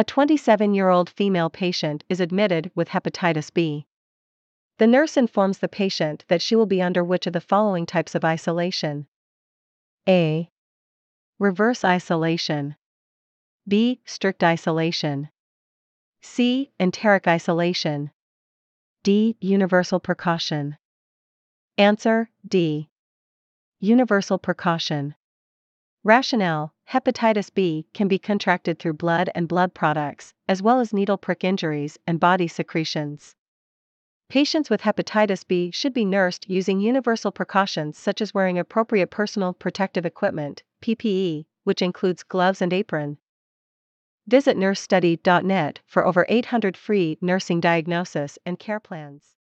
A 27-year-old female patient is admitted with hepatitis B. The nurse informs the patient that she will be under which of the following types of isolation: A. Reverse isolation. B. Strict isolation. C. Enteric isolation. D. Universal precaution. Answer: D. Universal precaution. Rationale: hepatitis B can be contracted through blood and blood products, as well as needle prick injuries and body secretions. Patients with hepatitis B should be nursed using universal precautions such as wearing appropriate personal protective equipment, PPE, which includes gloves and apron. Visit nursestudy.net for over 800 free nursing diagnosis and care plans.